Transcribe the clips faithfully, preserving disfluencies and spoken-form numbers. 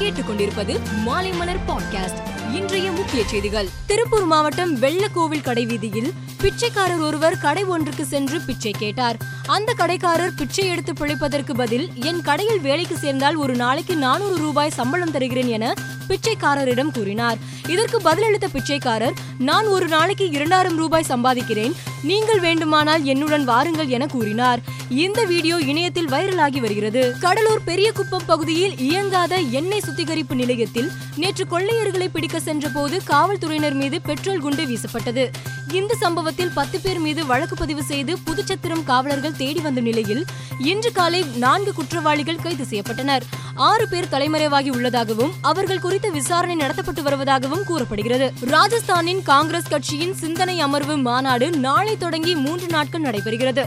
கேட்டுக்கொண்டிருப்பது மாலை மலர் பாட்காஸ்ட். இன்றைய முக்கிய செய்திகள். திருப்பூர் மாவட்டம் வெல்லகோவில் கடைவீதியில் பிச்சைக்காரர் ஒருவர் கடை ஒன்றுக்கு சென்று பிச்சை கேட்டார். அந்த கடைக்காரர் பிச்சை எடுத்து பிழைப்பதற்கு பதில் என் கடையில் வேலைக்கு சேர்ந்தால் ஒரு நாளைக்கு நானூறு ரூபாய் சம்பளம் தருகிறேன் என பிச்சைக்காரரிடம் கூறினார். இதற்கு பதிலளித்த பிச்சைக்காரர், நான் ஒரு நாளைக்கு இரண்டாயிரம் ரூபாய் சம்பாதிக்கிறேன், நீங்கள் வேண்டுமானால் என்னுடன் வாருங்கள் என கூறினார். இந்த வீடியோ இணையத்தில் வைரலாகி வருகிறது. கடலூர் பெரியகுப்பம் பகுதியில் இயங்காத எண்ணெய் சுத்திகரிப்பு நிலையத்தில் நேற்று கொள்ளையர்களை பிடிக்க சென்ற போது காவல்துறையினர் மீது பெட்ரோல் குண்டு வீசப்பட்டது. இந்த சம்பவத்தில் பத்து பேர் மீது வழக்கு பதிவு செய்து புதுச்சத்திரம் காவலர்கள் தேடி வந்த நிலையில் இன்று காலை நான்கு குற்றவாளிகள் கைது செய்யப்பட்டனர். ஆறு பேர் தலைமறைவாகி உள்ளதாகவும் அவர்கள் குறித்த விசாரணை நடத்தப்பட்டு வருவதாகவும் கூறப்படுகிறது. ராஜஸ்தானின் காங்கிரஸ் கட்சியின் சிந்தனை அமர்வு மாநாடு நாளை தொடங்கி மூன்று நாட்கள் நடைபெறுகிறது.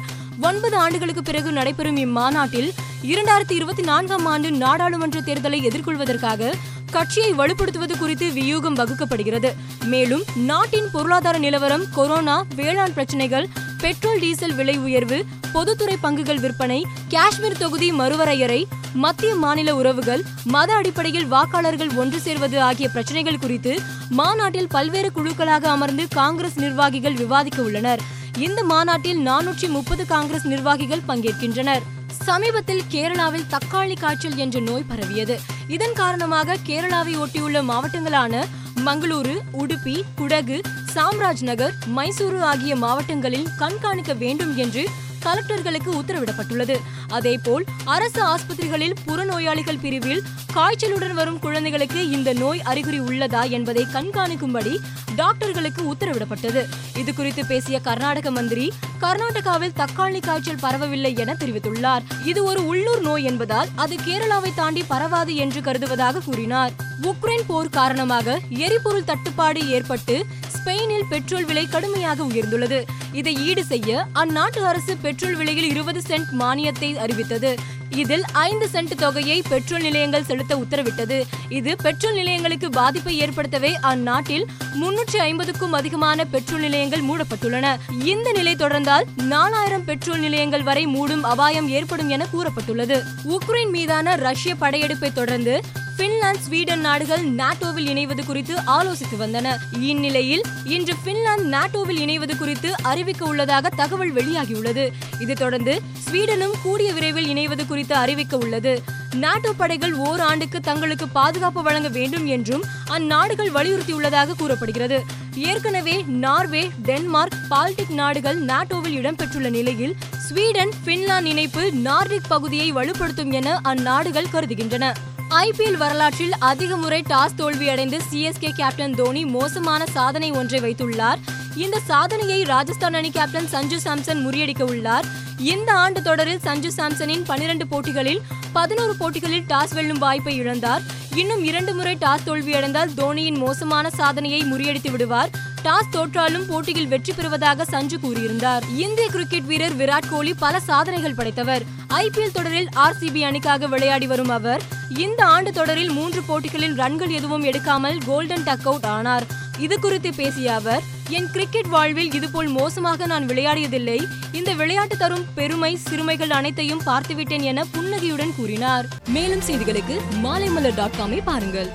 ஒன்பது ஆண்டுகளுக்கு பிறகு நடைபெறும் இம்மாநாட்டில் இரண்டாயிரத்தி இருபத்தி நான்காம் ஆண்டு நாடாளுமன்ற தேர்தலை எதிர்கொள்வதற்காக கட்சியை வலுப்படுத்துவது குறித்து வியூகம் வகுக்கப்படுகிறது. மேலும் நாட்டின் பொருளாதார நிலவரம், கொரோனா, வேளாண் பிரச்சனைகள், பெட்ரோல் டீசல் விலை உயர்வு, பொதுத்துறை பங்குகள் விற்பனை, காஷ்மீர் தொகுதி மறுவரையறை, மத்திய மாநில உறவுகள், மத அடிப்படையில் வாக்காளர்கள் ஒன்று சேர்வது ஆகிய பிரச்சனைகள் குறித்து மாநாட்டில் பல்வேறு குழுக்களாக அமர்ந்து காங்கிரஸ் நிர்வாகிகள் விவாதிக்க உள்ளனர். இந்த மாநாட்டில் நானூற்றி முப்பது காங்கிரஸ் நிர்வாகிகள் பங்கேற்கின்றனர். சமீபத்தில் கேரளாவில் தக்காளி காய்ச்சல் என்ற நோய் பரவியது. இதன் காரணமாக கேரளாவை ஒட்டியுள்ள மாவட்டங்களான மங்களூரு, உடுப்பி, குடகு, சாம்ராஜ் நகர், மைசூரு ஆகிய மாவட்டங்களில் கண்காணிக்க வேண்டும் என்று கலெக்டர்களுக்கு உத்தரவிடப்பட்டுள்ளது. அதேபோல் அரசு ஆஸ்பத்திரிகளில் புறநோயாளிகள் பிரிவில் காய்ச்சலுடன் வரும் குழந்தைகளுக்கு இந்த நோய் அறிகுறி உள்ளதா என்பதை கண்காணிக்கும்படி டாக்டர்களுக்கு உத்தரவிடப்பட்டது. இது குறித்து பேசிய கர்நாடக மந்திரி, கர்நாடகாவில் தக்காளி காய்ச்சல் பரவவில்லை என தெரிவித்துள்ளார். இது ஒரு உள்ளூர் நோய் என்பதால் அது கேரளாவை தாண்டி பரவாது என்று கருதுவதாக கூறினார். உக்ரைன் போர் காரணமாக எரிபொருள் தட்டுப்பாடு ஏற்பட்டு ஸ்பெயினில் பெட்ரோல் விலை கடுமையாக உயர்ந்துள்ளது. இதை ஈடு செய்ய அந்நாட்டு அரசு பெட்ரோல் விலையில் இருபது சென்ட் மானியத்தை அறிவித்தது. இதில் ஐந்து சென்ட் தொகையை பெட்ரோல் நிலையங்கள் செலுத்த உத்தரவிட்டது. இது பெட்ரோல் நிலையங்களுக்கு பாதிப்பை ஏற்படுத்தவே அந்நாட்டில் முன்னூற்றி ஐம்பதுக்கும் அதிகமான பெட்ரோல் நிலையங்கள் மூடப்பட்டுள்ளன. இந்த நிலை தொடர்ந்தால் நாலாயிரம் பெட்ரோல் நிலையங்கள் வரை மூடும் அபாயம் ஏற்படும் என கூறப்பட்டுள்ளது. உக்ரைன் மீதான ரஷ்ய படையெடுப்பை தொடர்ந்து பின்லாந்து, ஸ்வீடன் நாடுகள் நாட்டோவில் இணைவது குறித்து ஆலோசித்து வந்தன. இந்நிலையில் இன்று பின்லாந்து நாட்டோவில் இணைவது குறித்து அறிவிக்க உள்ளதாக தகவல் வெளியாகியுள்ளது. இதை தொடர்ந்து ஸ்வீடனும் கூடிய விரைவில் இணைவது குறித்து அறிவிக்க உள்ளது. நாட்டோ படைகள் ஓராண்டுக்கு தங்களுக்கு பாதுகாப்பு வழங்க வேண்டும் என்றும் அந்நாடுகள் வலியுறுத்தியுள்ளதாக கூறப்படுகிறது. ஏற்கனவே நார்வே, டென்மார்க், பால்டிக் நாடுகள் நாட்டோவில் இடம்பெற்றுள்ள நிலையில் ஸ்வீடன், பின்லாந்து இணைப்பு நார்டிக் பகுதியை வலுப்படுத்தும் என அந்நாடுகள் கருதுகின்றன. ஐ பி எல் வரலாற்றில் அதிக முறை டாஸ் தோல்வியடைந்து C S K captain Dhoni மோசமான சாதனை ஒன்றை வைத்துள்ளார். இந்த சாதனையை ராஜஸ்தான் அணி கேப்டன் சஞ்சு சாம்சன் முறியடிக்க உள்ளார். இந்த ஆண்டு தொடரில் சஞ்சு சாம்சனின் பனிரெண்டு போட்டிகளில் பதினோரு போட்டிகளில் டாஸ் வெல்லும் வாய்ப்பை இழந்தார். இன்னும் இரண்டு முறை டாஸ் தோல்வியடைந்தால் தோனியின் மோசமான சாதனையை முறியடித்து விடுவார். டாஸ் தோற்றாலும் போட்டியில் வெற்றி பெறுவதாக சஞ்சு கூறியிருந்தார். இந்திய கிரிக்கெட் வீரர் விராட் கோலி பல சாதனைகள் படைத்தவர். ஐ பி எல் தொடரில் ஆர் சிபி அணிக்காக விளையாடி வரும் அவர் இந்த ஆண்டு தொடரில் மூன்று போட்டிகளில் ரன்கள் எதுவும் எடுக்காமல் கோல்டன் டக் அவுட் ஆனார். இது குறித்து பேசிய அவர், என் கிரிக்கெட் வாழ்வில் இதுபோல் மோசமாக நான் விளையாடியதில்லை. இந்த விளையாட்டு தரும் பெருமை, சிறுமைகள் அனைத்தையும் பார்த்துவிட்டேன் என புன்னகையுடன் கூறினார். மேலும் செய்திகளுக்கு மாலை மலர் டாட் காமை பாருங்கள்.